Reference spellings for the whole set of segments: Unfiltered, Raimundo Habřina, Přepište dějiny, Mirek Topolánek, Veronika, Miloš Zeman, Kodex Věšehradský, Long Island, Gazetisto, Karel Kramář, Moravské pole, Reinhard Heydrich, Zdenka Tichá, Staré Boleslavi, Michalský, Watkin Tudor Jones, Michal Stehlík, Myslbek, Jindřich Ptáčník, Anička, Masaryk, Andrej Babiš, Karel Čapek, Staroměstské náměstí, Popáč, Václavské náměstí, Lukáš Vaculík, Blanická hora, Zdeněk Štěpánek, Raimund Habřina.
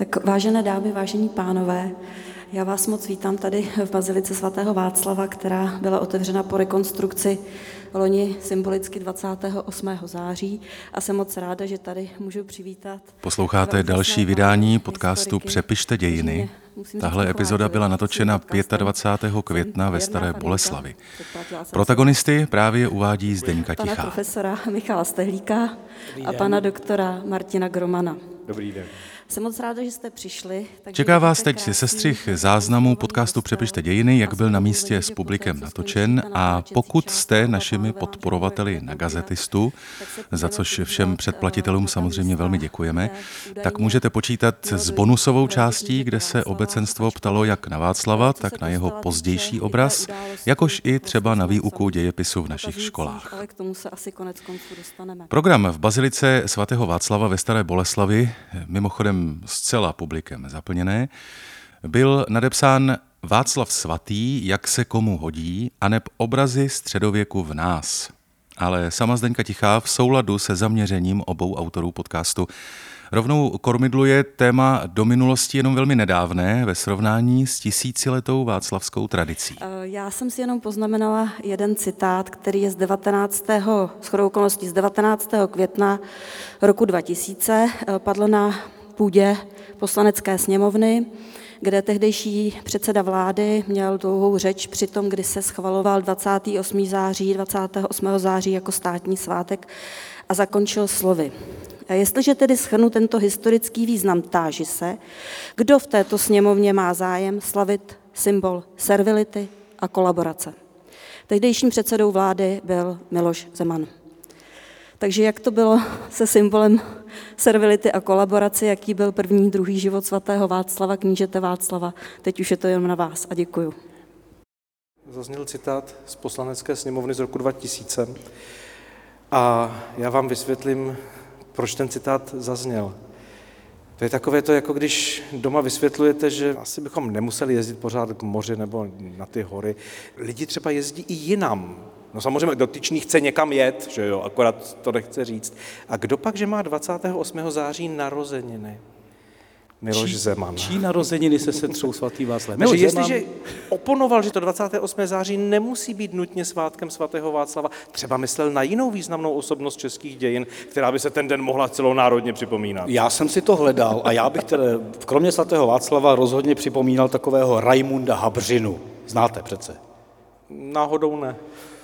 Tak vážené dámy, vážení pánové, já vás moc vítám tady v Bazilice sv. Václava, která byla otevřena po rekonstrukci loni symbolicky 28. září a jsem moc ráda, že tady můžu přivítat. Posloucháte další vydání podcastu Přepište dějiny. Tahle epizoda byla natočena 25. května ve Staré Boleslavi. Protagonisty právě uvádí Zdenka Tichá. Pana profesora Michala Stehlíka a pana doktora Martina Gromana. Dobrý den. Jsem moc ráda, že jste přišli. Čeká vás teď sestřih záznamů podcastu Přepište dějiny, jak byl na místě s publikem natočen, a pokud jste našimi podporovateli na Gazetistu, za což všem předplatitelům samozřejmě velmi děkujeme, tak můžete počítat s bonusovou částí, kde se obecenstvo ptalo jak na Václava, tak na jeho pozdější obraz, jakož i třeba na výuku dějepisu v našich školách. Program v Bazilice sv. Václava ve Staré Boleslavi, mimochodem zcela publikem zaplněné, byl nadepsán Václav Svatý, jak se komu hodí, aneb obrazy středověku v nás. Ale sama Zdenka Tichá v souladu se zaměřením obou autorů podcastu rovnou kormidluje téma do minulosti jenom velmi nedávné ve srovnání s tisíciletou václavskou tradicí. Já jsem si jenom poznamenala jeden citát, který je z 19. května roku 2000, padlo na půdě Poslanecké sněmovny, kde tehdejší předseda vlády měl dlouhou řeč při tom, kdy se schvaloval 28. září jako státní svátek, a zakončil slovy: jestliže tedy shrnu tento historický význam, táži se, kdo v této sněmovně má zájem slavit symbol servility a kolaborace. Tehdejším předsedou vlády byl Miloš Zeman. Takže jak to bylo se symbolem servility a kolaborace, jaký byl první, druhý život svatého Václava, knížete Václava? Teď už je to jenom na vás a děkuju. Zazněl citát z Poslanecké sněmovny z roku 2000 a já vám vysvětlím, proč ten citát zazněl. To je takové to, jako když doma vysvětlujete, že asi bychom nemuseli jezdit pořád k moři nebo na ty hory. Lidi třeba jezdí i jinam. No samozřejmě dotyčný chce někam jet, že jo, akorát to nechce říct. A kdo pak, že má 28. září narozeniny? Miloš Zeman. Čí narozeniny se setřou svatý Václav? Miloš Zeman. Jestliže oponoval, že to 28. září nemusí být nutně svátkem svatého Václava, třeba myslel na jinou významnou osobnost českých dějin, která by se ten den mohla celonárodně připomínat. Já jsem si to hledal a já bych tedy kromě svatého Václava rozhodně připomínal takového Raimunda Habřinu. Znáte přece? Náhodou ne.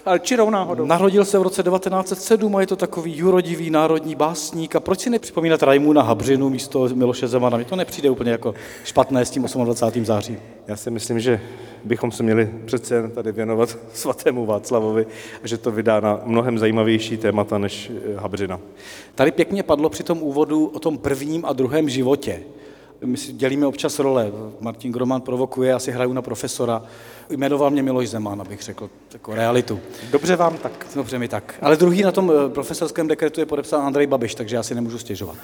Ale čirou náhodou. Narodil se v roce 1907 a je to takový jurodivý národní básník. A proč si nepřipomínat Raimunda Habřinu místo Miloše Zemana? Mně to nepřijde úplně jako špatné s tím 28. září. Já si myslím, že bychom se měli přece tady věnovat svatému Václavovi a že to vydá na mnohem zajímavější témata než Habřina. Tady pěkně padlo při tom úvodu o tom prvním a druhém životě. My si dělíme občas role. Martin Groman provokuje, já si hraju na profesora. Jmenoval mě Miloš Zeman, abych řekl takovou realitu. Dobře vám tak. Dobře mi tak. Ale druhý na tom profesorském dekretu je podepsán Andrej Babiš, takže já si nemůžu stěžovat.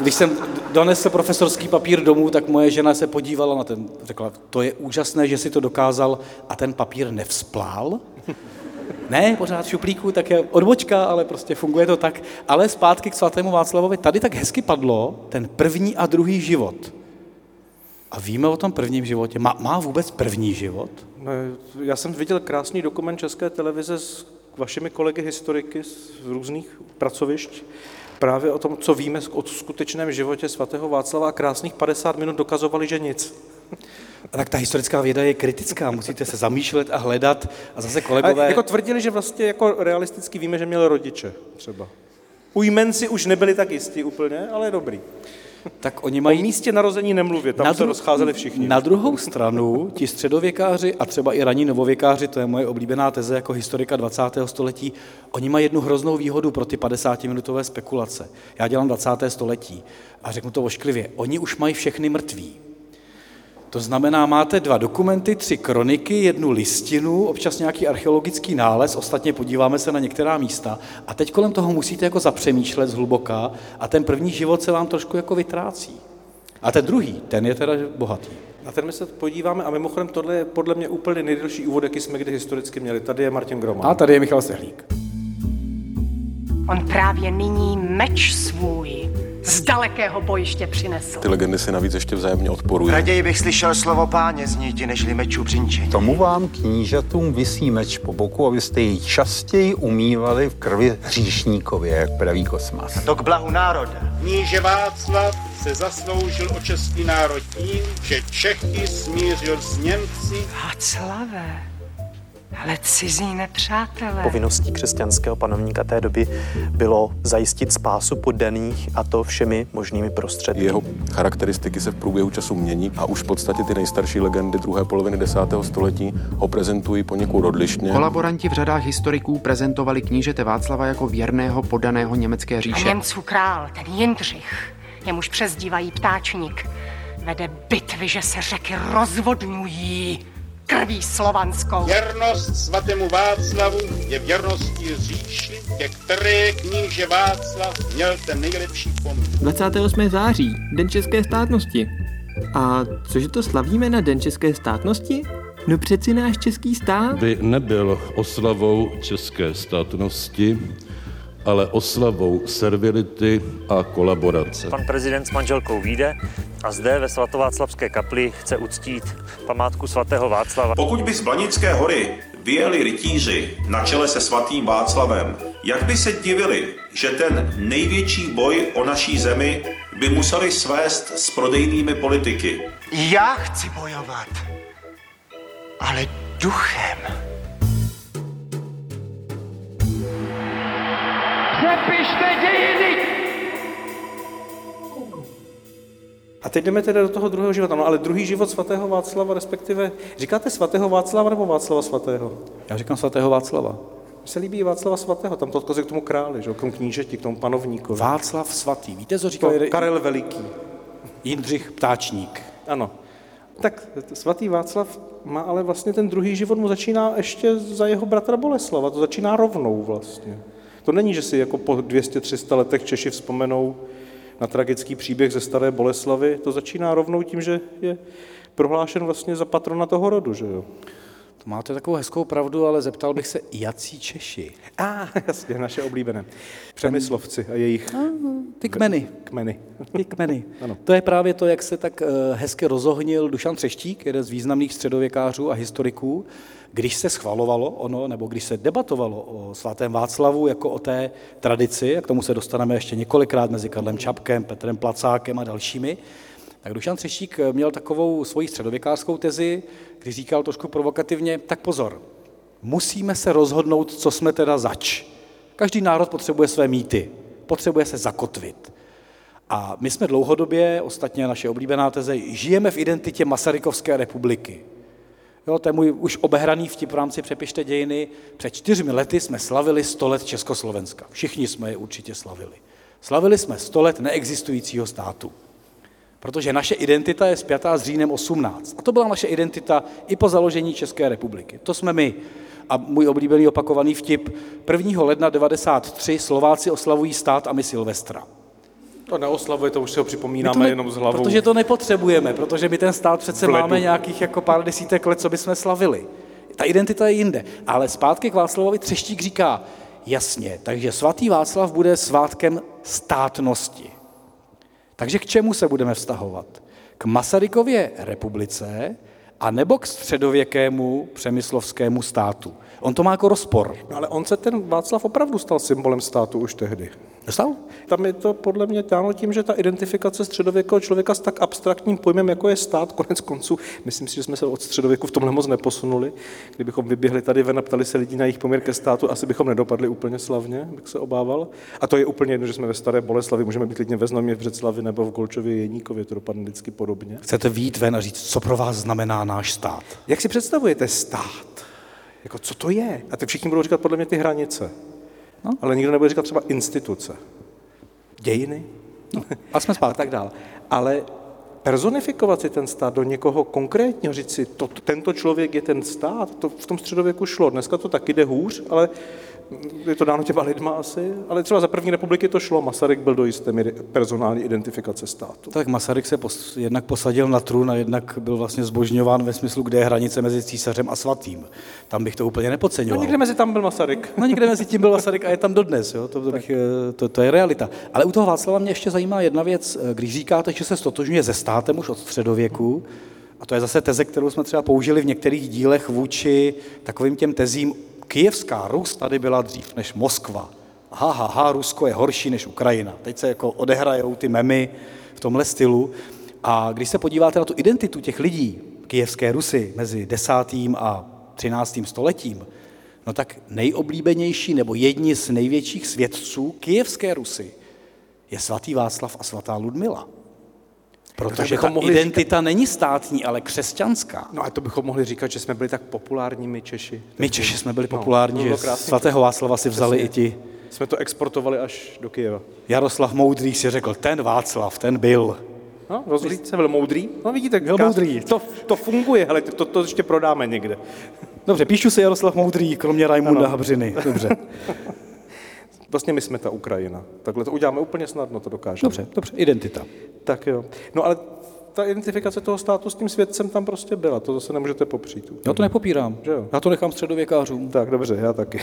Když jsem donesl profesorský papír domů, tak moje žena se podívala na ten, řekla, to je úžasné, že si to dokázal a ten papír nevzplál. Ne, pořád v šuplíku, tak je odbočka, ale prostě funguje to tak. Ale zpátky k svatému Václavovi, tady tak hezky padlo ten první a druhý život. A víme o tom prvním životě. Má vůbec první život? No, já jsem viděl krásný dokument České televize s vašimi kolegy historiky z různých pracovišť, právě o tom, co víme o skutečném životě svatého Václava, a krásných 50 minut dokazovali, že nic. A tak ta historická věda je kritická, musíte se zamýšlet a hledat, a zase kolegové... A jako tvrdili, že vlastně jako realisticky víme, že měl rodiče třeba. U jmen si už nebyli tak jistí úplně, ale dobrý. Tak oni mají... O místě narození nemluvě, tam se rozcházeli všichni. Na druhou stranu, ti středověkáři a třeba i raní novověkáři, to je moje oblíbená teze jako historika 20. století, oni mají jednu hroznou výhodu pro ty 50-minutové spekulace. Já dělám 20. století a řeknu to ošklivě, oni už mají všechny mrtví. To znamená, máte 2 dokumenty, 3 kroniky, 1 listinu, občas nějaký archeologický nález, ostatně podíváme se na některá místa, a teď kolem toho musíte jako zapřemýšlet zhluboka a ten první život se vám trošku jako vytrácí. A ten druhý, ten je teda bohatý. Na ten my se podíváme a mimochodem tohle je podle mě úplně nejdelší úvod, jaký jsme kdy historicky měli. Tady je Martin Groman. A tady je Michal Stehlík. On právě nyní meč svůj z dalekého bojiště přinesl. Ty legendy si navíc ještě vzájemně odporují. Raději bych slyšel slovo páně zníti, nežli mečů břinčení. Tomu vám knížatům visí meč po boku, abyste ji častěji umývali v krvi hříšníkově, jak praví Kosmas. To k blahu národa. Kníže Václav se zasloužil o český národ tím, že Čechy smířil s Němci. Václavé, ale cizí nepřátelé. Povinností křesťanského panovníka té doby bylo zajistit spásu poddaných, a to všemi možnými prostředky. Jeho charakteristiky se v průběhu času mění a už v podstatě ty nejstarší legendy druhé poloviny 10. století ho prezentují poněkud odlišně. Kolaboranti v řadách historiků prezentovali knížete Václava jako věrného poddaného německé říše. A Němců král, ten Jindřich, jemuž přezdívají ptáčník, vede bitvy, že se řeky rozvodňují krví slovanskou. Věrnost svatému Václavu je věrností říši, ke které kníže Václav měl ten nejlepší pomník. 28. září, Den české státnosti. A cože to slavíme na Den české státnosti? No přeci náš český stát by nebyl oslavou české státnosti, ale oslavou servility a kolaborace. Pan prezident s manželkou vyjde a zde ve svatováclavské kapli chce uctít památku svatého Václava. Pokud by z Blanické hory vyjeli rytíři na čele se svatým Václavem, jak by se divili, že ten největší boj o naší zemi by museli svést s prodejnými politiky. Já chci bojovat, ale duchem. Přepište dějiny! A teď jdeme teda do toho druhého života, no ale druhý život svatého Václava, respektive... Říkáte svatého Václava nebo Václava svatého? Já říkám svatého Václava. Mně se líbí Václava svatého, tam to odkazuje k tomu králi, že? K tomu knížeti, k tomu panovníkovi. Václav svatý, víte, co říkal? Karel Veliký. Jindřich Ptáčník. Ano. Tak svatý Václav má ale vlastně ten druhý život, mu začíná ještě za jeho bratra Boleslava, to začíná rovnou vlastně. To není, že si jako po 200-300 letech Češi vzpomenou na tragický příběh ze Staré Boleslavy. To začíná rovnou tím, že je prohlášen vlastně za patrona toho rodu, že jo? To máte takovou hezkou pravdu, ale zeptal bych se, jací Češi? Jasně, naše oblíbené. Přemyslovci a jejich... Ty kmeny. Ty kmeny. Ano. To je právě to, jak se tak hezky rozohnil Dušan Třeštík, jeden z významných středověkářů a historiků, když se schvalovalo ono, nebo když se debatovalo o svatém Václavu jako o té tradici, a k tomu se dostaneme ještě několikrát mezi Karlem Čapkem, Petrem Placákem a dalšími, tak Dušan Třeštík měl takovou svoji středověkářskou tezi, kdy říkal trošku provokativně, tak pozor, musíme se rozhodnout, co jsme teda zač. Každý národ potřebuje své mýty, potřebuje se zakotvit. A my jsme dlouhodobě, ostatně naše oblíbená teze, žijeme v identitě Masarykovské republiky. Jo, to je můj už obehraný vtip v rámci Přepište dějiny. Před 4 lety jsme slavili 100 let Československa. Všichni jsme je určitě slavili. Slavili jsme 100 let neexistujícího státu. Protože naše identita je spjatá s říjnem 18. A to byla naše identita i po založení České republiky. To jsme my. A můj oblíbený opakovaný vtip. 1. ledna 1993 Slováci oslavují stát a my Silvestra. To neoslavuje, to už si ho připomínáme jenom z hlavou. Protože to nepotřebujeme, protože my ten stát přece máme nějakých jako pár desítek let, co bychom slavili. Ta identita je jinde. Ale zpátky k Václavovi Třeštík říká, jasně, takže svatý Václav bude svátkem státnosti. Takže k čemu se budeme vztahovat? K Masarykově republice a nebo k středověkému přemyslovskému státu? On to má jako rozpor. Ale on se ten Václav opravdu stal symbolem státu už tehdy. Stal? Tam je to podle mě dáno tím, že ta identifikace středověkého člověka s tak abstraktním pojmem, jako je stát, konec konců, myslím si, že jsme se od středověku v tomhle moc neposunuli. Kdybychom vyběhli tady ven a ptali se lidí na jejich poměr ke státu, asi bychom nedopadli úplně slavně, bych se obával. A to je úplně jedno, že jsme ve Staré Boleslavi, můžeme být klidně ve Znojmě v Břeclavi nebo v Golčově Jeníkově, to dopadne vždycky podobně. Chcete vyjít ven a říct, co pro vás znamená náš stát? Jak si představujete stát? Jako, co to je? A ty všichni budou říkat podle mě ty hranice. No. Ale nikdo nebude říkat třeba instituce. Dějiny. No. A jsme zpátky. A tak dál. Ale personifikovat si ten stát do někoho konkrétního, říct si, tento člověk je ten stát, to v tom středověku šlo. Dneska to taky jde hůř, ale je to dáno těma lidma asi, ale třeba za první republiky to šlo, Masaryk byl do jisté míry personální identifikace státu. Tak Masaryk se jednak posadil na trůn a jednak byl vlastně zbožňován ve smyslu, kde je hranice mezi císařem a svatým. Tam bych to úplně nepodceňoval. No někde mezi tam byl Masaryk. No někde mezi tím byl Masaryk a je tam dodnes, jo? To je realita. Ale u toho Václava mě ještě zajímá jedna věc, když říkáte, že se stotožňuje se státem už od středověku, a to je zase teze, kterou jsme třeba použili v některých dílech vůči takovým těm tezím. Kijevská Rus tady byla dřív než Moskva. Ha, Rusko je horší než Ukrajina. Teď se jako odehrajou ty memy v tomhle stylu. A když se podíváte na tu identitu těch lidí, Kijevské Rusy, mezi 10. a 13. stoletím, no tak nejoblíbenější nebo jedni z největších svědců Kijevské Rusy je svatý Václav a svatá Ludmila. Protože ta identita není státní, ale křesťanská. No a to bychom mohli říkat, že jsme byli tak populární my Češi. My Češi jsme byli populární, že svatého Václava si vzali i ti. Jsme to exportovali až do Kyjeva. Jaroslav Moudrý si řekl, ten Václav, ten byl. No, rozhodlíte se, byl Moudrý? No vidíte, to funguje, hele, to ještě prodáme někde. Dobře, píšu si Jaroslav Moudrý, kromě Raimunda Habřiny. Dobře. Vlastně my jsme ta Ukrajina. Takhle to uděláme úplně snadno, to dokážeme. Dobře, identita. Tak jo. No ale ta identifikace toho státu s tím světcem tam prostě byla, to zase nemůžete popřít. Já to nepopírám, já to nechám středověkářům. Tak dobře, já taky.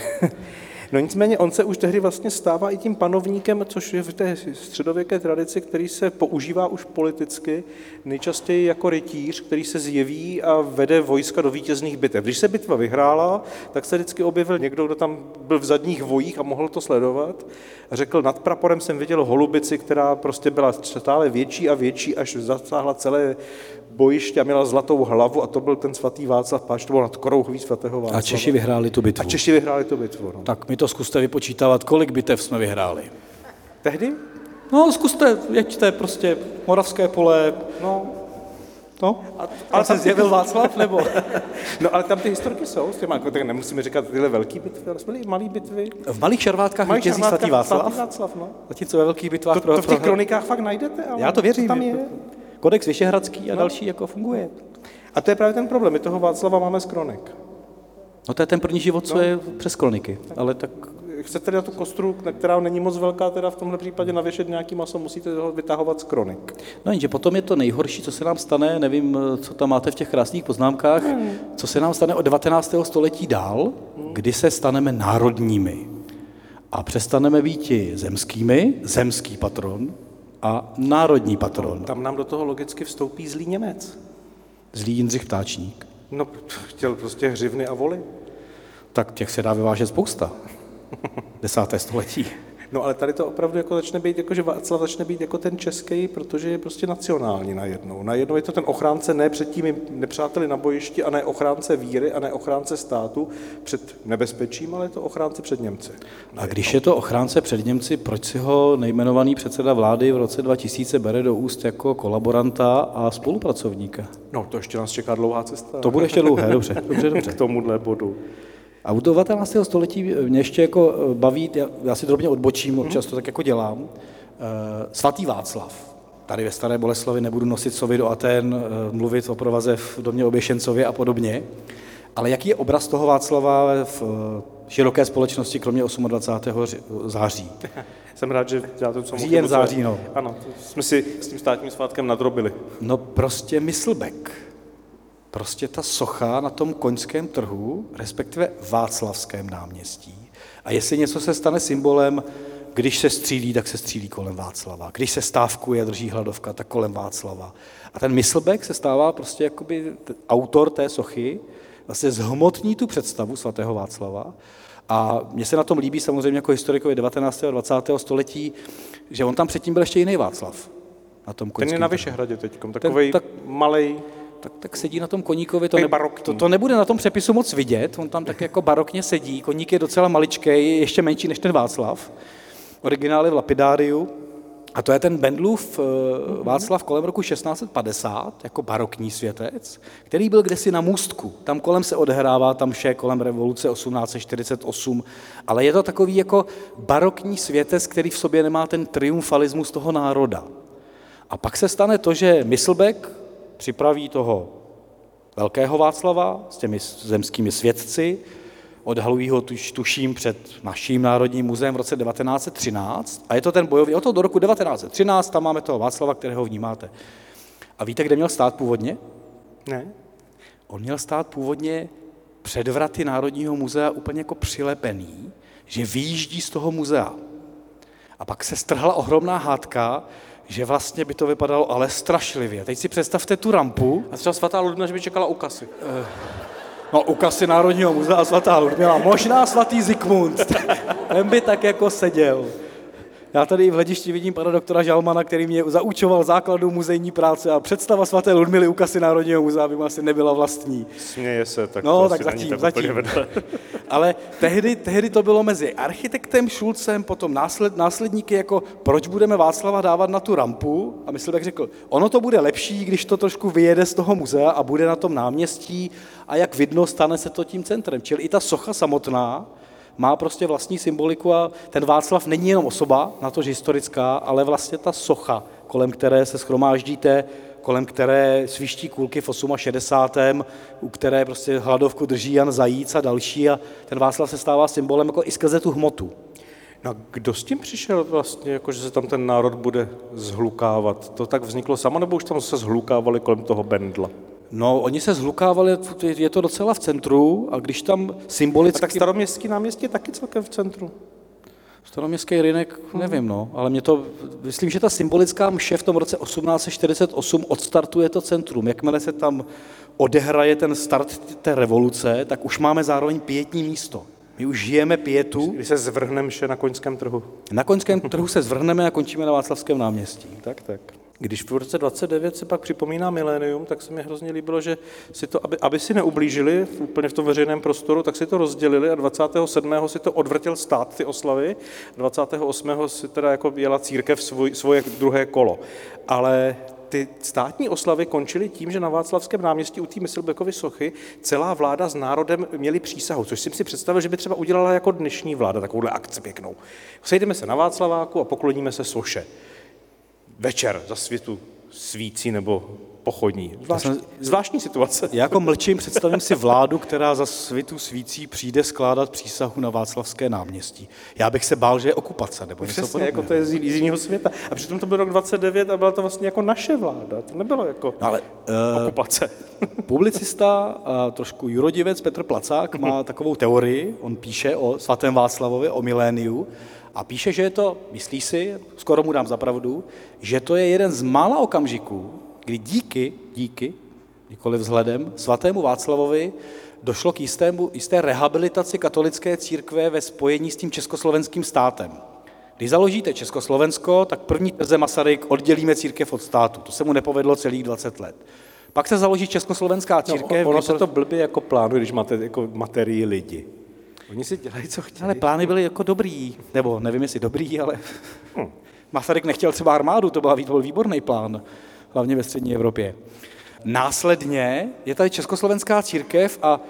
No nicméně on se už tehdy vlastně stává i tím panovníkem, což je v té středověké tradici, který se používá už politicky, nejčastěji jako rytíř, který se zjeví a vede vojska do vítězných bitev. Když se bitva vyhrála, tak se vždycky objevil někdo, kdo tam byl v zadních vojích a mohl to sledovat. A řekl, nad praporem jsem viděl holubici, která prostě byla stále větší a větší, až zasáhla celé bojiště a měla zlatou hlavu a to byl ten svatý Václav Páč, to bylo nad korouhví svatého Václava. A Češi vyhráli tu bitvu. No. Tak my to zkuste vypočítávat, kolik bitev jsme vyhráli. Tehdy? No zkuste, jeďte prostě Moravské pole, ale se zjevil Václav, nebo? No ale tam ty historky jsou, s těma, tak nemusíme říkat tyhle velký bitvy, ale byly malý bitvy. V malých šarvátkách vítězí svatý Václav. Zatímco ve velkých bitvách... To v těch kronikách fakt najdete, ale já to věřím. Tam je. Kodex Věšehradský a další jako funguje. A to je právě ten problém, my toho Václava máme z kronik. No to je ten první život, co je přes kroniky, ale tak... Chcete na tu kostru, která není moc velká, teda v tomhle případě navěšet nějaký maso, musíte ho vytahovat z kronik. No jenže potom je to nejhorší, co se nám stane, nevím, co tam máte v těch krásných poznámkách, co se nám stane od 19. století dál, kdy se staneme národními a přestaneme býti zemskými, zemský patron a národní patron. No, tam nám do toho logicky vstoupí zlý Němec. Zlý Jindřich Ptáčník. No, chtěl prostě hřivny a voly. Tak těch se dá vyvážet spousta. 10. století. No ale tady to opravdu jako začne být, jako že Václav začne být jako ten český, protože je prostě nacionální najednou. Najednou je to ten ochránce ne před tím nepřáteli na bojišti a ne ochránce víry a ne ochránce státu před nebezpečím, ale je to ochránce před Němci. Najednou. A když je to ochránce před Němci, proč si ho nejmenovaný předseda vlády v roce 2000 bere do úst jako kolaboranta a spolupracovníka? No to ještě nás čeká dlouhá cesta. To bude ještě dlouhé, dobře. K tomuhle bodu. A u 19. století mě ještě jako baví, já si drobně odbočím, občas to tak jako dělám, svatý Václav. Tady ve Staré Boleslavi nebudu nosit sovy do Aten, mluvit o provaze v domě Oběšencově a podobně. Ale jaký je obraz toho Václava v široké společnosti, kromě 28. září? Jsem rád, že já to co říjen září, no. Ano, jsme si s tím státním svátkem nadrobili. No prostě Myslbek. Prostě ta socha na tom Koňském trhu, respektive Václavském náměstí. A jestli něco se stane symbolem, když se střílí, tak se střílí kolem Václava. Když se stávkuje, drží hladovka, tak kolem Václava. A ten Myslbek se stává prostě jakoby autor té sochy, vlastně zhmotní tu představu svatého Václava. A mně se na tom líbí samozřejmě jako historikovi 19. a 20. století, že on tam předtím byl ještě jiný Václav. Na tom Koňském trhu. Ten je na Vyšehradě teďkom, takovej malej... Tak sedí na tom koníkovi, to nebude na tom přepisu moc vidět, on tam tak jako barokně sedí, koník je docela maličkej, ještě menší než ten Václav, originál je v Lapidáriu a to je ten Bendlův Václav kolem roku 1650, jako barokní světec, který byl kdesi na Můstku, tam kolem se odehrává, tam vše kolem revoluce 1848, ale je to takový jako barokní světec, který v sobě nemá ten triumfalismus toho národa. A pak se stane to, že Myslbek připraví toho velkého Václava s těmi zemskými svědci odhalují ho tuším před naším Národním muzeem v roce 1913 a je to ten bojový, od toho do roku 1913, tam máme toho Václava, kterého vnímáte. A víte, kde měl stát původně? Ne. On měl stát původně před vraty Národního muzea úplně jako přilepený, že vyjíždí z toho muzea. A pak se strhla ohromná hádka, že vlastně by to vypadalo ale strašlivě. Teď si představte tu rampu. A třeba svatá Ludmila, že by čekala u kasy. No, u kasy Národního muzea a svatá Ludmila. Možná svatý Zikmund. Ten by tak jako seděl. Já tady v hledišti vidím pana doktora Žalmana, který mě zaučoval základu muzejní práce a představa svaté Ludmily u kasy Národního muzea by mu asi nebyla vlastní. Směje se, tak no, to tak zatím. Ale tehdy to bylo mezi architektem Šulcem, potom následníky jako proč budeme Václava dávat na tu rampu a myslím, tak řekl, ono to bude lepší, když to trošku vyjede z toho muzea a bude na tom náměstí a jak vidno, stane se to tím centrem. Čili i ta socha samotná má prostě vlastní symboliku a ten Václav není jenom osoba, na to, že historická, ale vlastně ta socha, kolem které se shromáždíte, kolem které sviští kulky v 68., u které prostě hladovku drží Jan Zajíc a další a ten Václav se stává symbolem jako i skrze tu hmotu. No kdo s tím přišel vlastně, jako že se tam ten národ bude zhlukávat? To tak vzniklo samo, nebo už tam se zhlukávali kolem toho Bendla? No, oni se zhlukávali, je to docela v centru, a když tam symbolicky... A tak Staroměstské náměstí je taky celkem v centru. Staroměstský rynek, nevím, no, ale mě to... Myslím, že ta symbolická mše v tom roce 1848 odstartuje to centrum. Jakmile se tam odehraje ten start té revoluce, tak už máme zároveň pietní místo. My už žijeme pietu. Když se zvrhneme vše na Koňském trhu. Na Koňském trhu se zvrhneme a končíme na Václavském náměstí. Tak. Když v roce 1929 se pak připomíná milénium, tak se mi hrozně líbilo, že si to, aby si neublížili úplně v tom veřejném prostoru, tak si to rozdělili a 27. si to odvrtil stát, ty oslavy, 28. si teda jako jela církev svoje druhé kolo. Ale ty státní oslavy končily tím, že na Václavském náměstí u té Myslbekovy sochy celá vláda s národem měli přísahu, což jsem si představil, že by třeba udělala jako dnešní vláda takovouhle akci pěknou. Sejdeme se na Václaváku a pokloníme se soše. Večer za světu svící nebo pochodní. Zvláštní situace. Já jako mlčím, představím si vládu, která za světu svící přijde skládat přísahu na Václavské náměstí. Já bych se bál, že je okupace nebo něco podobného. Jako to je z jiného světa. A přitom to byl rok 1929 a byla to vlastně jako naše vláda. To nebylo jako okupace. Publicista a trošku jurodivec Petr Placák má takovou teorii. On píše o svatém Václavovi, o miléniu. A píše, že je to, myslí si, skoro mu dám za pravdu, že to je jeden z mála okamžiků, kdy díky, nikoli vzhledem, svatému Václavovi došlo k jisté rehabilitaci katolické církve ve spojení s tím československým státem. Když založíte Československo, tak první teze Masaryk oddělíme církev od státu. To se mu nepovedlo celých 20 let. Pak se založí Československá církev. No, ono se to blbě jako plánuje, když máte jako materii lidi. Oni si dělají, co chtěli. Ale plány byly jako dobrý, nebo nevím, jestli dobrý, ale Masaryk nechtěl třeba armádu, to byl výborný plán, hlavně ve střední Evropě. Následně je tady Československá církev a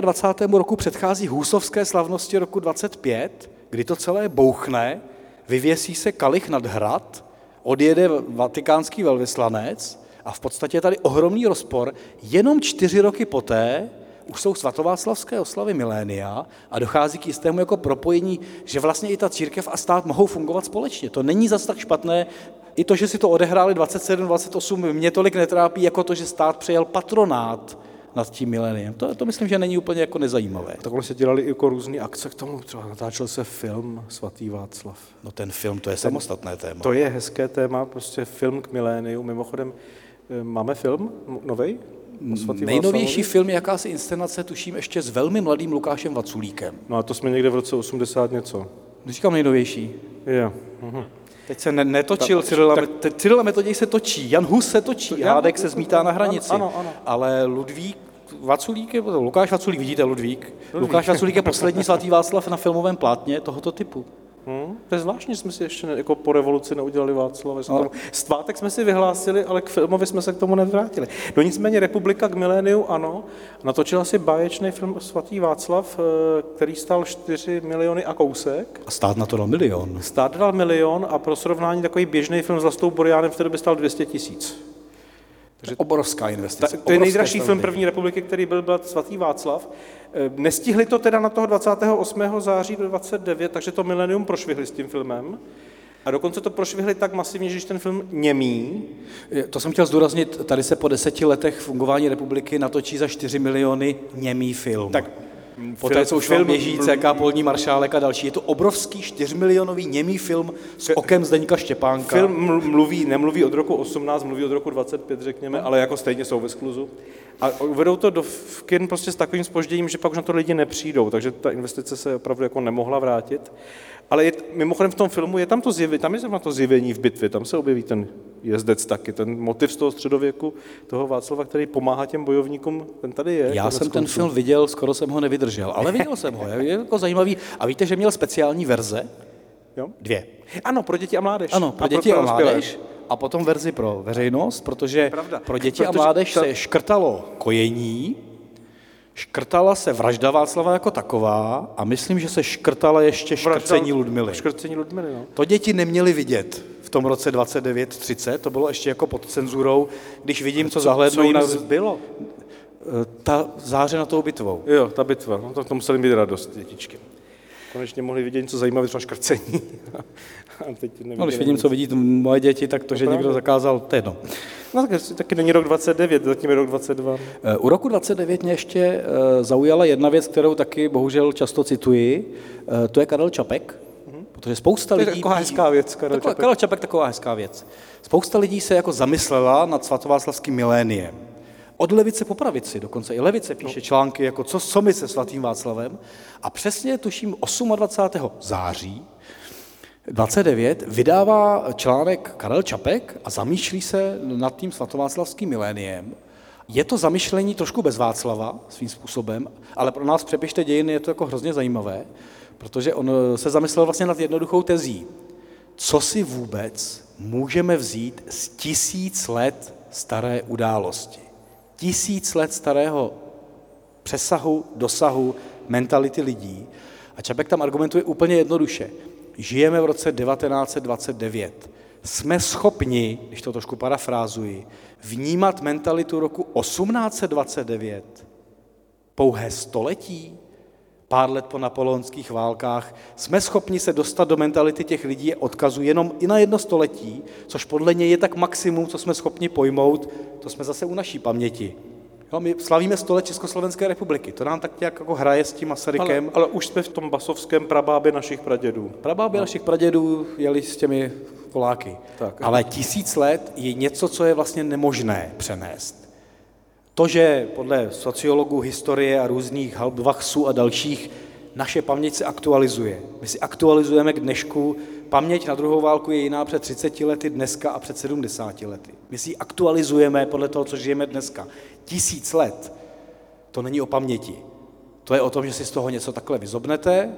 29. roku předchází husovské slavnosti roku 25, kdy to celé bouchne, vyvěsí se kalich nad hrad, odjede vatikánský velvyslanec a v podstatě je tady ohromný rozpor. Jenom 4 roky poté už jsou svatováclavské oslavy milénia a dochází k jistému jako propojení, že vlastně i ta církev a stát mohou fungovat společně. To není zas tak špatné, i to, že si to odehráli 27, 28, mě tolik netrápí, jako to, že stát přejel patronát nad tím miléniem. To myslím, že není úplně jako nezajímavé. Takhle se dělali jako různý akce k tomu, třeba natáčel se film Svatý Václav. No ten film, to je samostatné téma. To je hezké téma, prostě film k miléniu. Mimochodem, máme film novej? Nejnovější film je jakási inscenace, tuším, ještě s velmi mladým Lukášem Vaculíkem. No a to jsme někde v roce 80 něco. Říkám nejnovější. Jo. Yeah. Teď se netočil Cyrila Metoděj se točí, Jan Hus se točí, Hádek se zmítá na hranici. Ano. Ale Lukáš Vaculík, vidíte Ludvík. Lukáš Vaculík je poslední svatý Václav na filmovém plátně tohoto typu. To je zvláštní, jsme si ještě jako po revoluci neudělali Václava. Svátek jsme si vyhlásili, ale k filmovi jsme se k tomu nevrátili. No nicméně Republika k miléniu, ano, natočila si báječný film Svatý Václav, který stál 4 miliony a kousek. A stát na to dal milion. Stát dal milion a pro srovnání takový běžný film s Lastou Burianem v té době stál 200 000. Takže obrovská investice. To je nejdražší film první republiky, který byl svatý Václav. Nestihli to teda na toho 28. září do 29, takže to milenium prošvihli s tím filmem. A dokonce to prošvihli tak masivně, že ten film němí. To jsem chtěl zdůraznit, tady se po 10 letech fungování republiky natočí za 4 miliony němý film. Tak poté jsou už film Běžícek a Polní maršálek a další. Je to obrovský 4-milionový němý film s okem Zdeňka Štěpánka. Film nemluví od roku 18, mluví od roku 25, řekněme, ale jako stejně jsou ve skluzu. A uvedou to do kin prostě s takovým zpožděním, že pak už na to lidi nepřijdou, takže ta investice se opravdu jako nemohla vrátit. Ale je, mimochodem v tom filmu je tam to zjevení, tam je zrovna to zjevení v bitvě, tam se objeví ten jezdec taky, ten motiv z toho středověku, toho Václava, který pomáhá těm bojovníkům, ten tady je. Já jsem ten film viděl, skoro jsem ho nevydržel, ale viděl jsem ho, je jako zajímavý. A víte, že měl speciální verze? Jo? 2. Ano, pro děti a mládež. Ano, pro děti a mládež. A potom verzi pro veřejnost, protože pro děti a mládež se škrtalo kojení, škrtala se vražda Václava jako taková a myslím, že se škrtala ještě škrcení Ludmily. Škrcení Ludmily, no. To děti neměly vidět v tom roce 29-30, to bylo ještě jako pod cenzurou, když vidím, co zahlédnou na... bylo? Ta zářena tou bitvou. Jo, ta bitva, no, to museli mít radost dětičky. Konečně mohli vidět něco zajímavého, třeba škrcení. No, když vidím, co vidí moje děti, tak to, že někdo zakázal, to je jedno. No, taky není rok 29, zatím je rok 22. U roku 29 mě ještě zaujala jedna věc, kterou taky bohužel často cituji, to je Karel Čapek, protože spousta lidí... To je taková hezká věc, Karel Čapek, taková hezká věc. Spousta lidí se jako zamyslela nad svatováclavským miléniem. Od levice po pravici, dokonce i levice píše články, jako co my se svatým Václavem. A přesně tuším 28. září 29 vydává článek Karel Čapek a zamýšlí se nad tím svatováclavským miléniem. Je to zamyšlení trošku bez Václava svým způsobem, ale pro nás Přepište dějiny je to jako hrozně zajímavé, protože on se zamyslel vlastně nad jednoduchou tezí. Co si vůbec můžeme vzít z 1000 let staré události? 1000 let starého přesahu, dosahu, mentality lidí. A Čapek tam argumentuje úplně jednoduše. Žijeme v roce 1929. Jsme schopni, když to trošku parafrázuji, vnímat mentalitu roku 1829, pouhé století, pár let po napoleonských válkách, jsme schopni se dostat do mentality těch lidí, odkazu jenom i na 1 století, což podle něj je tak maximum, co jsme schopni pojmout, to jsme zase u naší paměti. Jo, my slavíme 100 let Československé republiky, to nám tak nějak jako hraje s tím Masarykem. Ale už jsme v tom basovském prabábě našich pradědů. Prabábě našich pradědů jeli s těmi Poláky. Tak. Ale 1000 let je něco, co je vlastně nemožné přenést. To, že podle sociologů historie a různých Halbwachsů a dalších naše paměť se aktualizuje. My si aktualizujeme k dnešku, paměť na druhou válku je jiná před 30 lety dneska a před 70 lety. My si ji aktualizujeme podle toho, co žijeme dneska. 1000 let, to není o paměti. To je o tom, že si z toho něco takhle vyzobnete,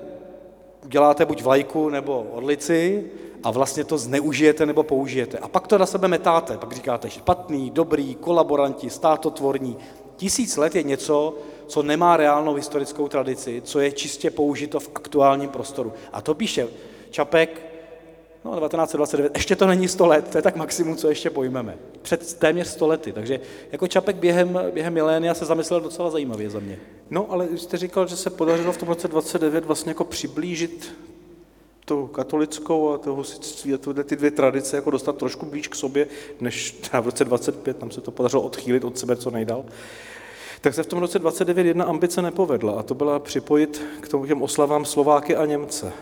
uděláte buď vlajku nebo orlici a vlastně to zneužijete nebo použijete. A pak to na sebe metáte, pak říkáte špatný, dobrý, kolaboranti, státotvorní. 1000 let je něco, co nemá reálnou historickou tradici, co je čistě použito v aktuálním prostoru. A to píše Čapek, no 1929, ještě to není 100 let, to je tak maximum, co ještě pojmeme. Před téměř 100 lety, takže jako Čapek během milénia se zamyslel docela zajímavě za mě. No, ale jste říkal, že se podařilo v tom roce 29 vlastně jako přiblížit tu katolickou a to husitství a ty 2 tradice jako dostat trošku blíž k sobě, než v roce 25, tam se to podařilo odchýlit od sebe co nejdál. Tak se v tom roce 29 jedna ambice nepovedla a to byla připojit k těm oslavám Slováky a Němce.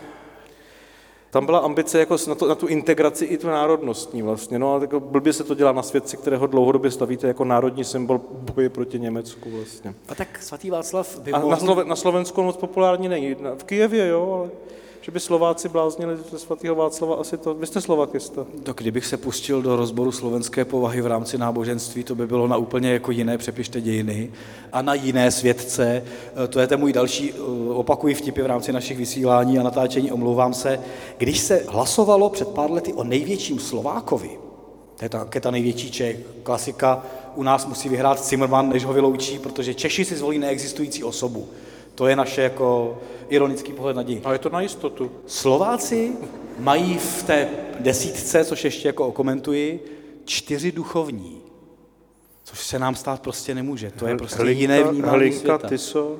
Tam byla ambice jako na tu integraci i tu národnostní vlastně, no ale jako blbě se to dělá na světci, kterého dlouhodobě stavíte jako národní symbol boje proti Německu vlastně. A tak svatý Václav by mohl... Na Slovensku moc populární není, v Kyjevě jo, ale že by Slováci bláznili ze svatého Václava, asi to, vy jste slovakista. Tak kdybych se pustil do rozboru slovenské povahy v rámci náboženství, to by bylo na úplně jako jiné Přepište dějiny a na jiné světce. To je ten můj další, opakuji vtipy v rámci našich vysílání a natáčení, omlouvám se. Když se hlasovalo před pár lety o největším Slovákovi, to je také ta největší Čech, klasika, u nás musí vyhrát Cimrman, než ho vyloučí, protože Češi si zvolí neexistující osobu. To je naše jako ironický pohled na děj. A je to na jistotu. Slováci mají v té 10, což ještě jako okomentuji, 4 duchovní. což se nám stát prostě nemůže. To je prostě jiné vnímání světa. Tiso.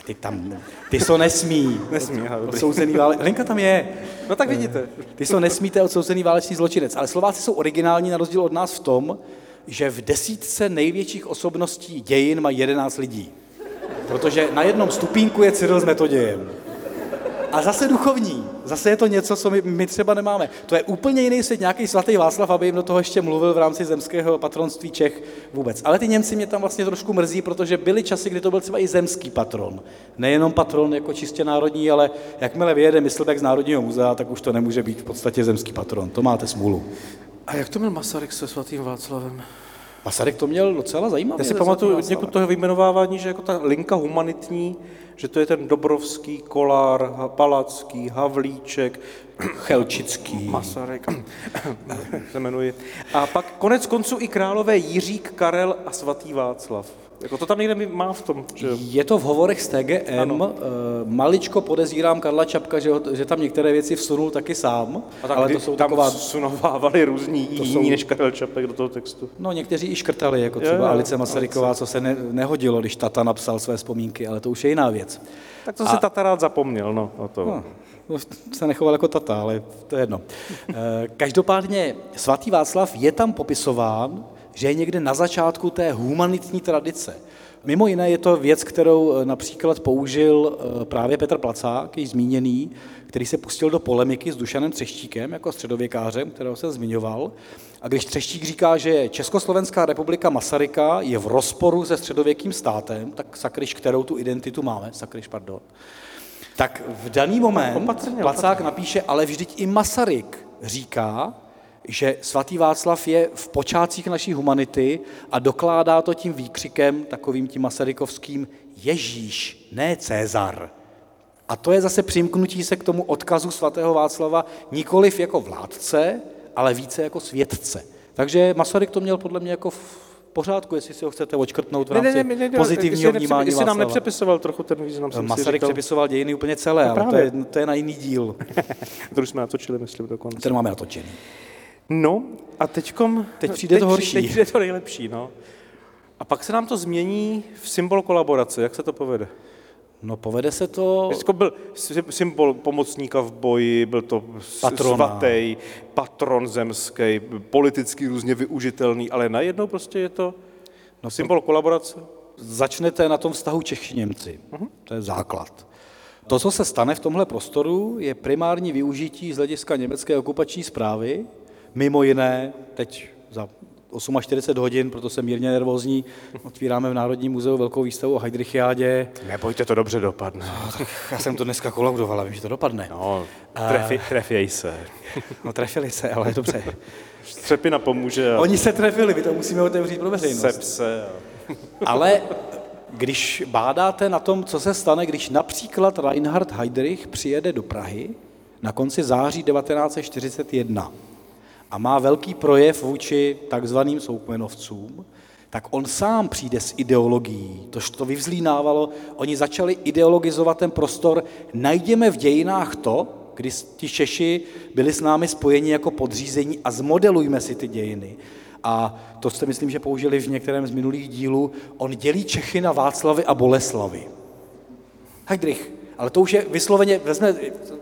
A ty tam, Tiso nesmí. Nesmí, odsouzený válečný. Hlinka tam je. No tak vidíte. Tiso nesmí, to je odsouzený válečný zločinec. Ale Slováci jsou originální na rozdíl od nás v tom, že v 10 největších osobností dějin mají 11 lidí. Protože na jednom stupínku je Cyril s Metodějem. A zase duchovní. Zase je to něco, co my třeba nemáme. To je úplně jiný svět, nějaký svatý Václav, aby jim do toho ještě mluvil v rámci zemského patronství Čech vůbec. Ale ty Němci mě tam vlastně trošku mrzí, protože byly časy, kdy to byl třeba i zemský patron. Nejenom patron jako čistě národní, ale jakmile vyjede Myslbek z Národního muzea, tak už to nemůže být v podstatě zemský patron. To máte smůlu. A jak to měl Masaryk se svatým Václavem? Masaryk to měl docela zajímavé. Já si pamatuju od někud toho vyjmenovávání, že jako ta linka humanitní, že to je ten Dobrovský, Kolár, Palacký, Havlíček, Chelčický, Masaryk, se jmenuje. A pak konec konců i králové Jiřík, Karel a svatý Václav. Jako to tam někde má v tom, že... Je to v hovorech s TGM, ano. Maličko podezírám Karla Čapka, že tam některé věci vsunul taky sám, tak ale to jsou tam taková... vsunovávali různí jiní než Karel Čapek do toho textu. No někteří i škrtali, jako třeba Alice Masaryková, co se nehodilo, když tata napsal své vzpomínky, ale to už je jiná věc. Tak to si tata rád zapomněl, no. No, se nechoval jako tata, ale to je jedno. Každopádně svatý Václav je tam popisován, že je někde na začátku té humanitní tradice. Mimo jiné je to věc, kterou například použil právě Petr Placák, již zmíněný, který se pustil do polemiky s Dušanem Třeštíkem jako středověkářem, kterého se zmiňoval. A když Třeštík říká, že Československá republika Masaryka je v rozporu se středověkým státem, tak sakryš, kterou tu identitu máme, tak v daný moment Placák napíše, ale vždyť i Masaryk říká, že svatý Václav je v počátcích naší humanity a dokládá to tím výkřikem, takovým tím masarykovským, Ježíš, ne Cezar. A to je zase přimknutí se k tomu odkazu svatého Václava nikoliv jako vládce, ale více jako světce. Takže Masaryk to měl podle mě jako v pořádku, jestli si ho chcete odškrtnout v rámci pozitivního vnímání Václava. Jestli nám nepřepisoval trochu ten význam. Masaryk přepisoval dějiny úplně celé, ale to je na jiný díl. To už jsme natočili, myslím, dokonce. Ten máme natočený. No a teď přijde to horší. Teď přijde to nejlepší, no. A pak se nám to změní v symbol kolaborace. Jak se to povede? No povede se to... Byl symbol pomocníka v boji, byl to svatý, patron zemský, politicky různě využitelný, ale najednou prostě je to symbol kolaborace. Začnete na tom vztahu Češi-Němci. To je základ. To, co se stane v tomhle prostoru, je primární využití z hlediska německé okupační správy. Mimo jiné, teď za 48 hodin, proto jsem mírně nervózní, otvíráme v Národním muzeu velkou výstavu o Heydrichiádě. Nebojte, to dobře dopadne. No, já jsem to dneska kolaudoval, vím, že to dopadne. No, trefěj se. No, trefili se, ale dobře. Střepina pomůže. A... Oni se trefili, my to musíme otevřít pro veřejnost. Ale když bádáte na tom, co se stane, když například Reinhard Heydrich přijede do Prahy na konci září 1941, a má velký projev vůči takzvaným soukmenovcům, tak on sám přijde s ideologií. To vyvzlínávalo, oni začali ideologizovat ten prostor. Najdeme v dějinách to, kdy ti Češi byli s námi spojeni jako podřízení a zmodelujme si ty dějiny. A to jste, myslím, že použili v některém z minulých dílů. On dělí Čechy na Václavy a Boleslavy. Heydrich. Ale to už je vysloveně,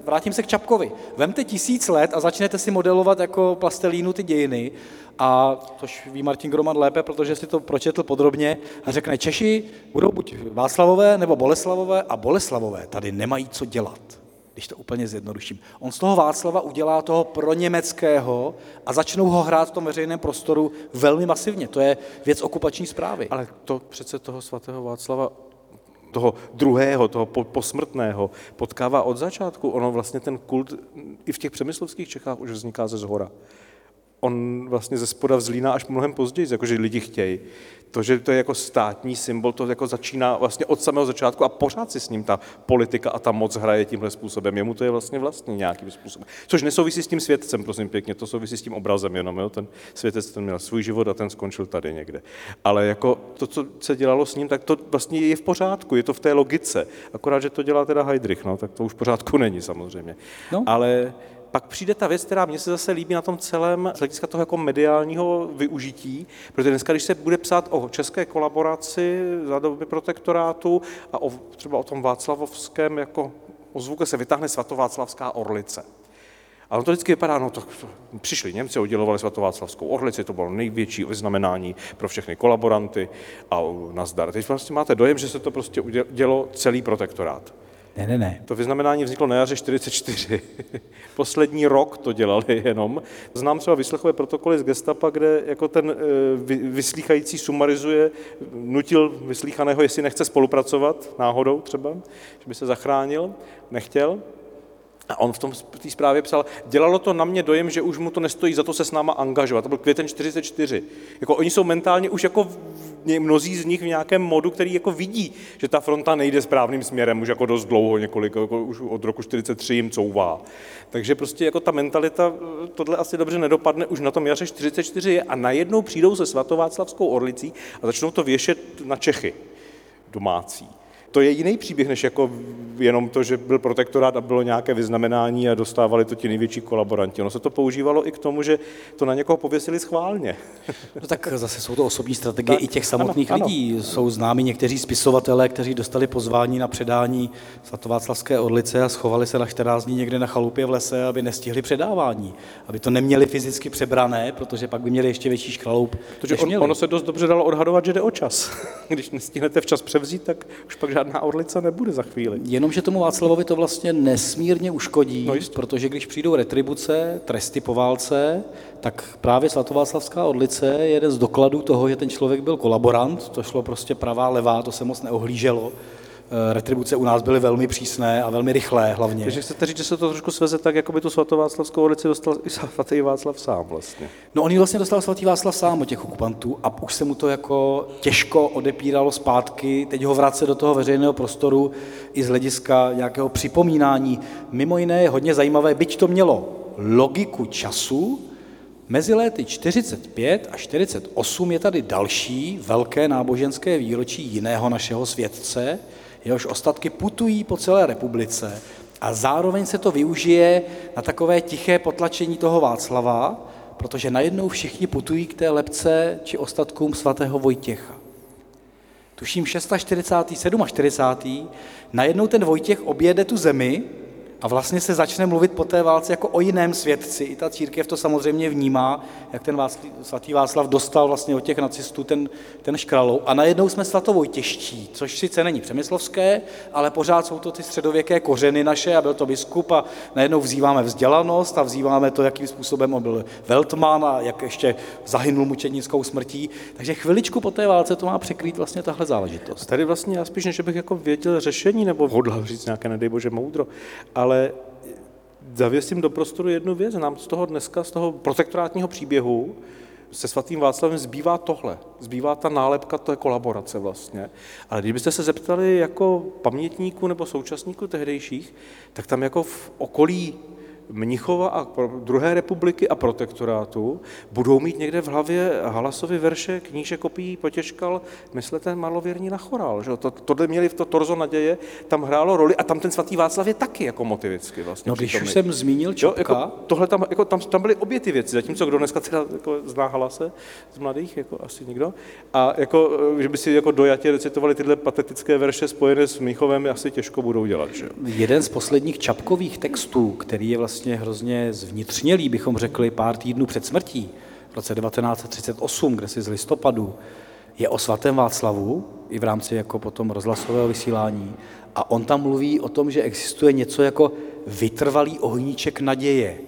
vrátím se k Čapkovi, vemte 1000 let a začnete si modelovat jako plastelínu ty dějiny, a což ví Martin Groman lépe, protože si to pročetl podrobně, a řekne, Češi budou buď Václavové nebo Boleslavové, a Boleslavové tady nemají co dělat, když to úplně zjednoduším. On z toho Václava udělá toho proněmeckého a začnou ho hrát v tom veřejném prostoru velmi masivně. To je věc okupační správy. Ale to přece toho svatého Václava... toho druhého, toho posmrtného, potkává od začátku. Ono vlastně ten kult i v těch přemyslovských Čechách už vzniká ze zhora. On vlastně ze spoda vzlíná až mnohem později, jakože lidi chtějí. To, že to je jako státní symbol, to jako začíná vlastně od samého začátku a pořád si s ním ta politika a ta moc hraje tímhle způsobem. Jemu to je vlastně nějakým způsobem. Což nesouvisí s tím světcem, prosím pěkně, to souvisí s tím obrazem jenom. Jo? Ten světec ten měl svůj život a ten skončil tady někde. Ale jako to, co se dělalo s ním, tak to vlastně je v pořádku, je to v té logice. Akorát, že to dělá teda Heydrich, no, tak to už v pořádku není samozřejmě. No. Ale pak přijde ta věc, která mně se zase líbí na tom celém, z hlediska toho jako mediálního využití, protože dneska, když se bude psát o české kolaboraci za doby protektorátu a o, třeba o tom václavovském, jako o zvuku se vytáhne svatováclavská orlice. A on to vždycky vypadá, no tak přišli Němci, udělovali svatováclavskou orlici, to bylo největší vyznamenání pro všechny kolaboranty a nazdar. Teď vlastně máte dojem, že se to prostě udělo celý protektorát. Ne. To vyznamenání vzniklo na jaře 1944. Poslední rok to dělali jenom. Znám třeba vyslechové protokoly z gestapa, kde jako ten vyslýchající sumarizuje, nutil vyslýchaného, jestli nechce spolupracovat, náhodou třeba, že by se zachránil, nechtěl. A on v té zprávě psal, dělalo to na mě dojem, že už mu to nestojí za to se s náma angažovat. To byl květen 44. Jako oni jsou mentálně už jako mnozí z nich v nějakém modu, který jako vidí, že ta fronta nejde správným směrem, už jako dost dlouho, několik, jako už od roku 43 jim couvá. Takže prostě jako ta mentalita, tohle asi dobře nedopadne, už na tom jaře 44 je a najednou přijdou se svatováclavskou orlicí a začnou to věšet na Čechy domácí. To je jiný příběh, než jako jenom to, že byl protektorát a bylo nějaké vyznamenání a dostávali to ti největší kolaboranti. Ono se to používalo i k tomu, že to na někoho pověsili schválně. No tak zase jsou to osobní strategie tak, i těch samotných lidí. Jsou známi někteří spisovatelé, kteří dostali pozvání na předání svatováclavské orlice a schovali se na 14 dní někde na chalupě v lese, aby nestihli předávání. Aby to neměli fyzicky přebrané, protože pak by měli ještě větší škraloup. Protože ono se dost dobře dalo odhadovat, že jde o čas. Když nestihnete včas převzít, tak už pak žádná orlice nebude za chvíli. Jenomže tomu Václavovi to vlastně nesmírně uškodí, no protože když přijdou retribuce, tresty po válce, tak právě svatováclavská orlice je jeden z dokladů toho, že ten člověk byl kolaborant, to šlo prostě pravá, levá, to se moc neohlíželo. Retribuce u nás byly velmi přísné a velmi rychlé hlavně. Takže chcete říct, že se to trošku sveze tak, jako by tu svatováclavskou orlici dostal i svatý Václav sám vlastně. No on ji vlastně dostal svatý Václav sám od těch okupantů a už se mu to jako těžko odepíralo zpátky, teď ho vrátí do toho veřejného prostoru i z hlediska nějakého připomínání. Mimo jiné je hodně zajímavé, byť to mělo logiku času, mezi léty 45 a 48 je tady další velké náboženské výročí jiného našeho světce, jehož ostatky putují po celé republice a zároveň se to využije na takové tiché potlačení toho Václava, protože najednou všichni putují k té lebce či ostatkům svatého Vojtěcha. Tuším 46. 47. najednou ten Vojtěch objede tu zemi a vlastně se začne mluvit po té válce jako o jiném světci. I ta církev to samozřejmě vnímá, jak ten svatý Václav dostal vlastně od těch nacistů ten škralou. A najednou jsme svatovojtěští, což sice není přemyslovské, ale pořád jsou to ty středověké kořeny naše a byl to biskup a najednou vzýváme vzdělanost a vzýváme to, jakým způsobem on byl veltman a jak ještě zahynul mučednickou smrtí. Takže chviličku po té válce to má překrýt vlastně tahle záležitost. Tady vlastně já spíš, než bych jako věděl řešení nebo hodlal říct nějaké nedej bože moudro, ale zavěsím do prostoru jednu věc, nám z toho dneska, z toho protektorátního příběhu se svatým Václavem zbývá tohle, zbývá ta nálepka té kolaborace vlastně. Ale kdybyste se zeptali jako pamětníků nebo současníků tehdejších, tak tam jako v okolí Mnichova a druhé republiky a protektorátu budou mít někde v hlavě Halasovy verše Kníže kopí potěžkal, myslete malověrní na chorál. Že? Tohle měli v to torzo naděje, tam hrálo roli a tam ten svatý Václav je taky jako motivicky vlastně. No když už jsem zmínil Čapka. Jo, jako tohle tam, jako tam byly obě ty věci, zatímco kdo dneska teda jako zná Halase z mladých, jako asi nikdo, a jako, že by si jako dojatě recitovali tyhle patetické verše spojené s Mnichovem asi těžko budou dělat. Že? Jeden z posledních Čapkových textů, který je vlastně hrozně zvnitřnělý, bychom řekli, pár týdnů před smrtí, v roce 1938, kdesi z listopadu, je o svatém Václavu, i v rámci jako potom rozhlasového vysílání, a on tam mluví o tom, že existuje něco jako vytrvalý ohníček naděje.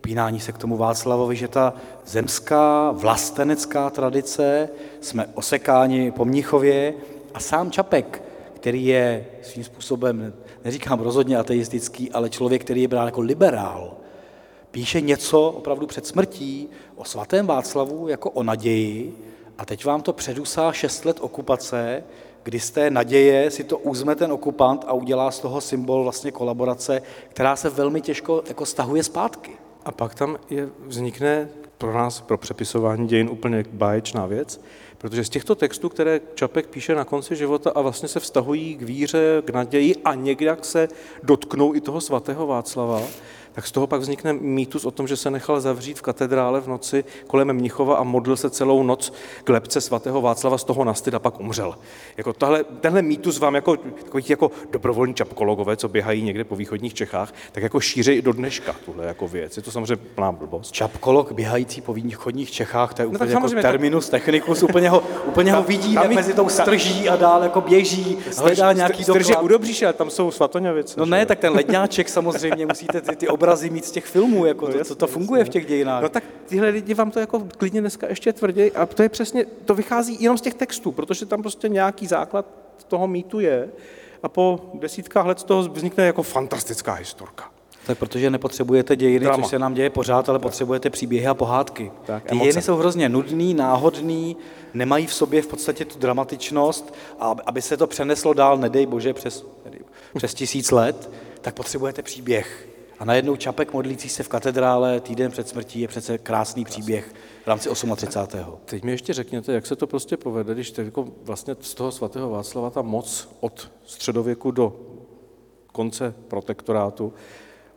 Pínání se k tomu Václavovi, že ta zemská vlastenecká tradice, jsme osekáni po Mnichově a sám Čapek, který je svým způsobem, neříkám rozhodně ateistický, ale člověk, který je brán jako liberál, píše něco opravdu před smrtí o svatém Václavu jako o naději a teď vám to předusá 6 let okupace, kdy z té naděje si to uzme ten okupant a udělá z toho symbol vlastně kolaborace, která se velmi těžko jako stahuje zpátky. A pak tam vznikne pro nás, pro přepisování dějin úplně báječná věc, protože z těchto textů, které Čapek píše na konci života a vlastně se vztahují k víře, k naději a někdy se dotknou i toho svatého Václava, tak z toho pak vznikne mýtus o tom, že se nechal zavřít v katedrále v noci kolem mnichova a modlil se celou noc k lebce sv. Václava, z toho nastyd a pak umřel. Jako tenhle mýtus vám jako takový jako dobrovolní čapkologové, co běhají někde po východních Čechách, tak jako šíří do dneška tuhle jako věc. Je to samozřejmě plná blbost. Čapkolog běhající po východních Čechách, to je úplně no, jako terminus technicus, úplně ho vidíme mezi tou strží a dál jako běží, hledá nějaký doklad. Strže u Dobříše, tam jsou Svatoňovice. No ne, tak ten ledňáček samozřejmě musíte ty obrazy mít z těch filmů, jako no, to funguje v těch dějinách. No tak tyhle lidi vám to jako klidně dneska ještě tvrději a to je přesně, to vychází jenom z těch textů, protože tam prostě nějaký základ toho mýtu je a po desítkách let z toho vznikne jako fantastická historka. Tak protože nepotřebujete dějiny, drama, což se nám děje pořád, ale potřebujete příběhy a pohádky. Tak, ty dějiny jsou hrozně nudný, náhodný, nemají v sobě v podstatě tu dramatičnost a aby se to přeneslo dál, nedej bože, přes 1000 let, tak potřebujete příběh. A najednou Čapek modlící se v katedrále týden před smrtí je přece krásný příběh v rámci 38. Teď mi ještě řekněte, jak se to prostě povede, když jako vlastně z toho svatého Václava ta moc od středověku do konce protektorátu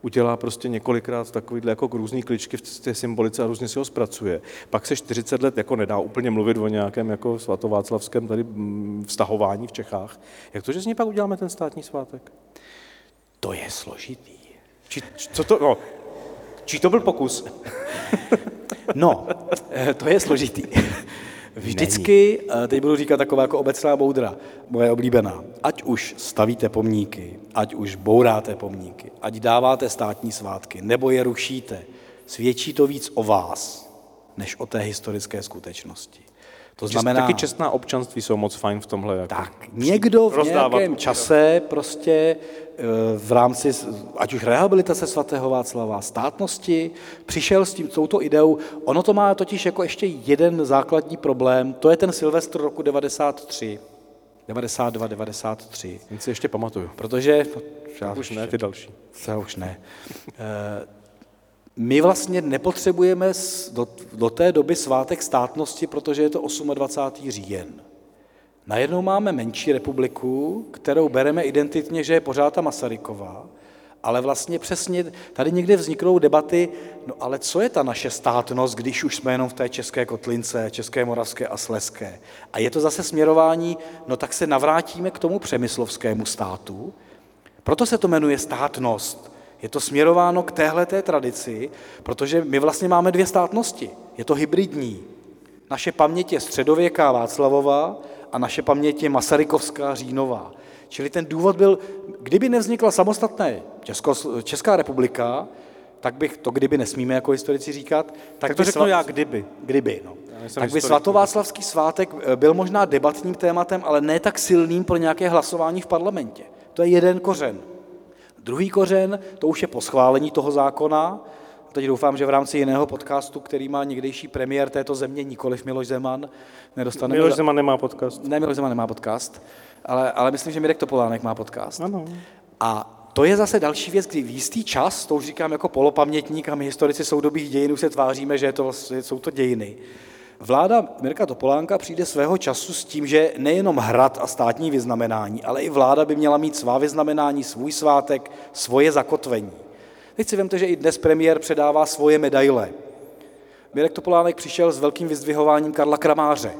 udělá prostě několikrát takovýhle jako různý kličky v té symbolice a různě si ho zpracuje. Pak se 40 let jako nedá úplně mluvit o nějakém jako svatováclavském tady vztahování v Čechách. Jak to, že z ní pak uděláme ten státní svátek? To je složitý. Čí to byl pokus? No, to je složitý. Vždycky, teď budu říkat taková jako obecná moudra, moje oblíbená, ať už stavíte pomníky, ať už bouráte pomníky, ať dáváte státní svátky, nebo je rušíte, svědčí to víc o vás, než o té historické skutečnosti. To znamená, taky čestná občanství jsou moc fajn v tomhle. Jako tak, někdo v nějakém čase prostě v rámci, ať už rehabilitace svatého Václava, státnosti, přišel s tím touto ideou. Ono to má totiž jako ještě jeden základní problém, to je ten Silvestr roku 93. 92, 93. Nic si ještě pamatuju. Protože... Já už ne, ty další. Já už ne. My vlastně nepotřebujeme do té doby svátek státnosti, protože je to 28. říjen. Najednou máme menší republiku, kterou bereme identitně, že je pořád ta Masaryková, ale vlastně přesně tady někde vzniknou debaty, no ale co je ta naše státnost, když už jsme jenom v té české kotlince, české, moravské a slezské. A je to zase směrování, no tak se navrátíme k tomu přemyslovskému státu, proto se to jmenuje státnost. Je to směrováno k téhleté tradici, protože my vlastně máme dvě státnosti. Je to hybridní. Naše paměť je středověká Václavova a naše paměť je masarykovská Říjnová. Čili ten důvod byl, kdyby nevznikla samostatná Česká republika, tak bych to kdyby nesmíme jako historici říkat, tak to řeknu já kdyby. Kdyby, no. Tak by svatováclavský svátek byl možná debatním tématem, ale ne tak silným pro nějaké hlasování v parlamentě. To je jeden kořen. Druhý kořen, to už je po schválení toho zákona. Teď doufám, že v rámci jiného podcastu, který má někdejší premiér této země, nikoliv Miloš Zeman, nedostane... Miloš Zeman nemá podcast. Ne, Miloš Zeman nemá podcast, ale myslím, že Mirek Topolánek má podcast. Ano. A to je zase další věc, kdy v jistý čas, to už říkám jako polopamětník a my historici soudobých dějin už se tváříme, že jsou to dějiny. Vláda Mirka Topolánka přijde svého času s tím, že nejenom hrad a státní vyznamenání, ale i vláda by měla mít svá vyznamenání, svůj svátek, svoje zakotvení. Teď si vemte, že i dnes premiér předává svoje medaile. Mirek Topolánek přišel s velkým vyzdvihováním Karla Kramáře.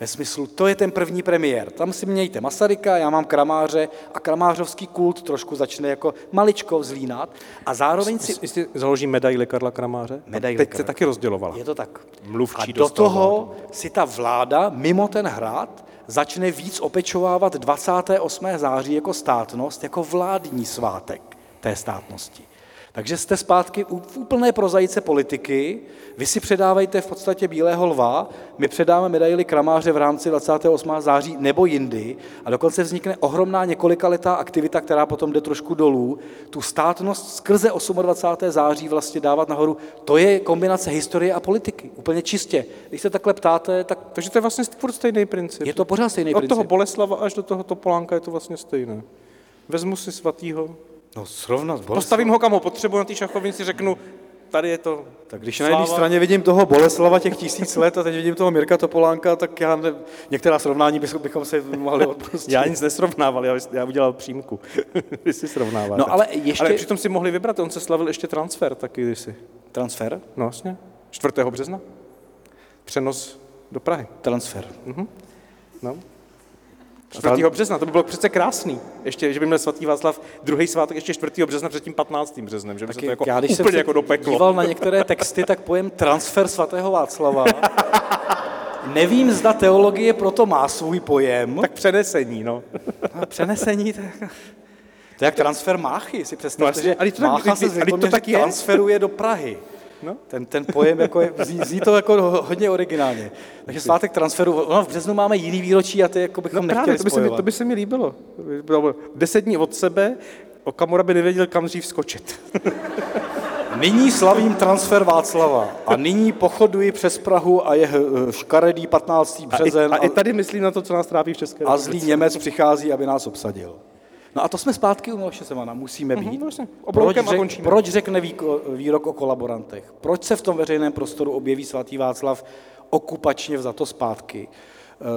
Ve smyslu, to je ten první premiér. Tam si mějte Masaryka, já mám Kramáře a kramářovský kult trošku začne jako maličko vzlínat a zároveň si... Jestli založí medaile Karla Kramáře? Medaile teď Karla. Se taky rozdělovala. Je to tak. Mluvčí a do toho si ta vláda mimo ten hrad začne víc opečovávat 28. září jako státnost, jako vládní svátek té státnosti. Takže jste zpátky v úplné prozaice politiky, vy si předávejte v podstatě Bílého lva, my předáme medaili Kramáře v rámci 28. září nebo jindy a dokonce vznikne ohromná několikaletá aktivita, která potom jde trošku dolů. Tu státnost skrze 28. září vlastně dávat nahoru, to je kombinace historie a politiky, úplně čistě. Když se takhle ptáte, tak... Takže to je vlastně furt stejný princip. Je to pořád stejný princip. Od toho Boleslava až do toho Topolánka je to vlastně stejné. Vezmu si svatýho. No, srovnat Boleslav. Postavím ho, kam ho potřebuji, na té šachovnici řeknu, tady je to. Tak když na jedné straně vidím toho Boleslava těch 1000 let a teď vidím toho Mirka Topolánka, tak já ne, některá srovnání bychom se mohli odpustit. Já nic nesrovnával, já udělal přímku. Vy si srovnáváte. No ale ještě... Ale přitom si mohli vybrat, on se slavil ještě transfer taky kdysi. Transfer? No jasně, 4. března. Přenos do Prahy. Transfer. Mhm. No. 4. března, to by bylo přece krásný. Ještě, že by měl svatý Václav druhý svátek ještě 4. března před tím 15. březnem, že by se to jako já, když úplně jako do peklo. Díval na některé texty, tak pojem transfer svatého Václava. Nevím, zda teologie proto má svůj pojem. Tak přenesení, no. No přenesení, tak... To je jak transfer Máchy, si představte, no, že ale to Mácha se zvědomě, že transferuje do Prahy. No? Ten pojem jako je, zní to jako hodně originálně. Takže svátek transferu, ono v březnu máme jiný výročí a ty jako bychom nechtěli právě, to by se mi líbilo. 10 dní od sebe, Okamura by nevěděl, kam dřív skočit. Nyní slavím transfer Václava a nyní pochoduji přes Prahu a je škaredý 15. březen. A i tady myslím na to, co nás trápí v České republice. A zlý Němec přichází, aby nás obsadil. No a to jsme zpátky u Miloše Zemana, musíme být. Vlastně. Proč řekne výrok o kolaborantech? Proč se v tom veřejném prostoru objeví svatý Václav okupačně vzato zpátky?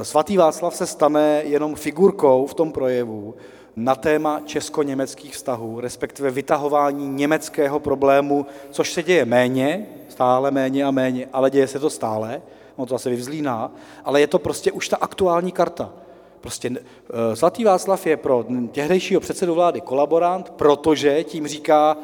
Svatý Václav se stane jenom figurkou v tom projevu na téma česko-německých vztahů, respektive vytahování německého problému, což se děje méně, stále méně a méně, ale děje se to stále, no to zase vyvzlíná, ale je to prostě už ta aktuální karta. Prostě svatý Václav je pro tehdejšího předsedu vlády kolaborant, protože tím říká,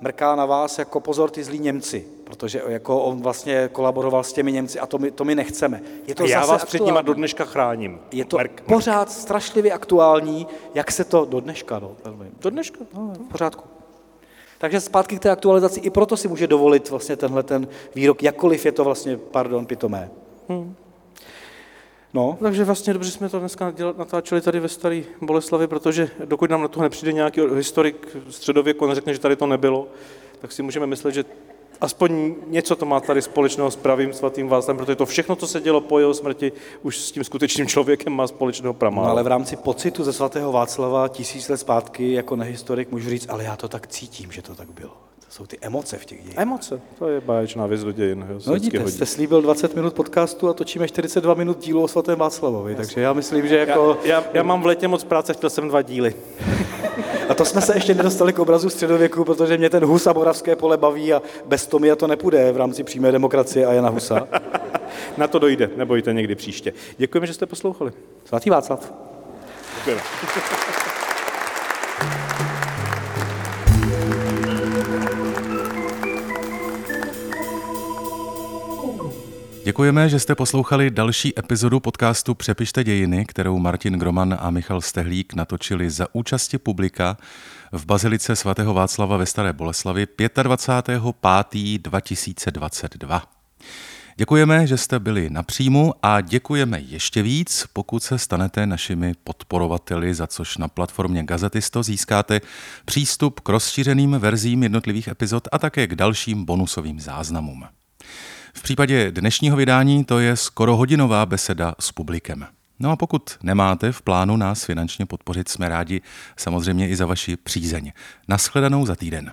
mrká na vás jako pozor ty zlí Němci, protože jako on vlastně kolaboroval s těmi Němci a to my nechceme. Je to já vás před nima do dneška chráním. Je to pořád strašlivě aktuální, jak se to do dneška, no. Do dneška, no, v pořádku. Takže zpátky k té aktualizaci, i proto si může dovolit vlastně tenhle ten výrok, jakkoliv je to vlastně, pardon, pitomé. No. Takže vlastně dobře jsme to dneska natáčeli tady ve Staré Boleslavi, protože dokud nám na to nepřijde nějaký historik středověku, on řekne, že tady to nebylo, tak si můžeme myslet, že aspoň něco to má tady společného s pravým svatým Václavem, protože to všechno, co se dělo po jeho smrti, už s tím skutečným člověkem má společného pramála. No, ale v rámci pocitu ze svatého Václava 1000 let zpátky jako nehistorik můžu říct, ale já to tak cítím, že to tak bylo. Jsou ty emoce v těch dějinách. Emoce, to je báječná věc do dějin. No vidíte, jste slíbil 20 minut podcastu a točíme 42 minut dílu o svatém Václavovi, jasně. Takže já myslím, že jako... Já mám v létě moc práce, chtěl jsem 2 díly. A to jsme se ještě nedostali k obrazu středověku, protože mě ten Hus a Moravské pole baví a bez Tomia to nepůjde v rámci přímé demokracie a Jana Husa. Na to dojde, nebojte, někdy příště. Děkujeme, že jste poslouchali. Svatý Václav. Děkujeme. Děkujeme, že jste poslouchali další epizodu podcastu Přepište dějiny, kterou Martin Groman a Michal Stehlík natočili za účasti publika v Bazilice sv. Václava ve Staré Boleslavi 25. 5. 2022. Děkujeme, že jste byli napříjmu a děkujeme ještě víc, pokud se stanete našimi podporovateli, za což na platformě Gazetisto získáte přístup k rozšířeným verzím jednotlivých epizod a také k dalším bonusovým záznamům. V případě dnešního vydání to je skoro hodinová beseda s publikem. No a pokud nemáte v plánu nás finančně podpořit, jsme rádi samozřejmě i za vaši přízeň. Naschledanou za týden.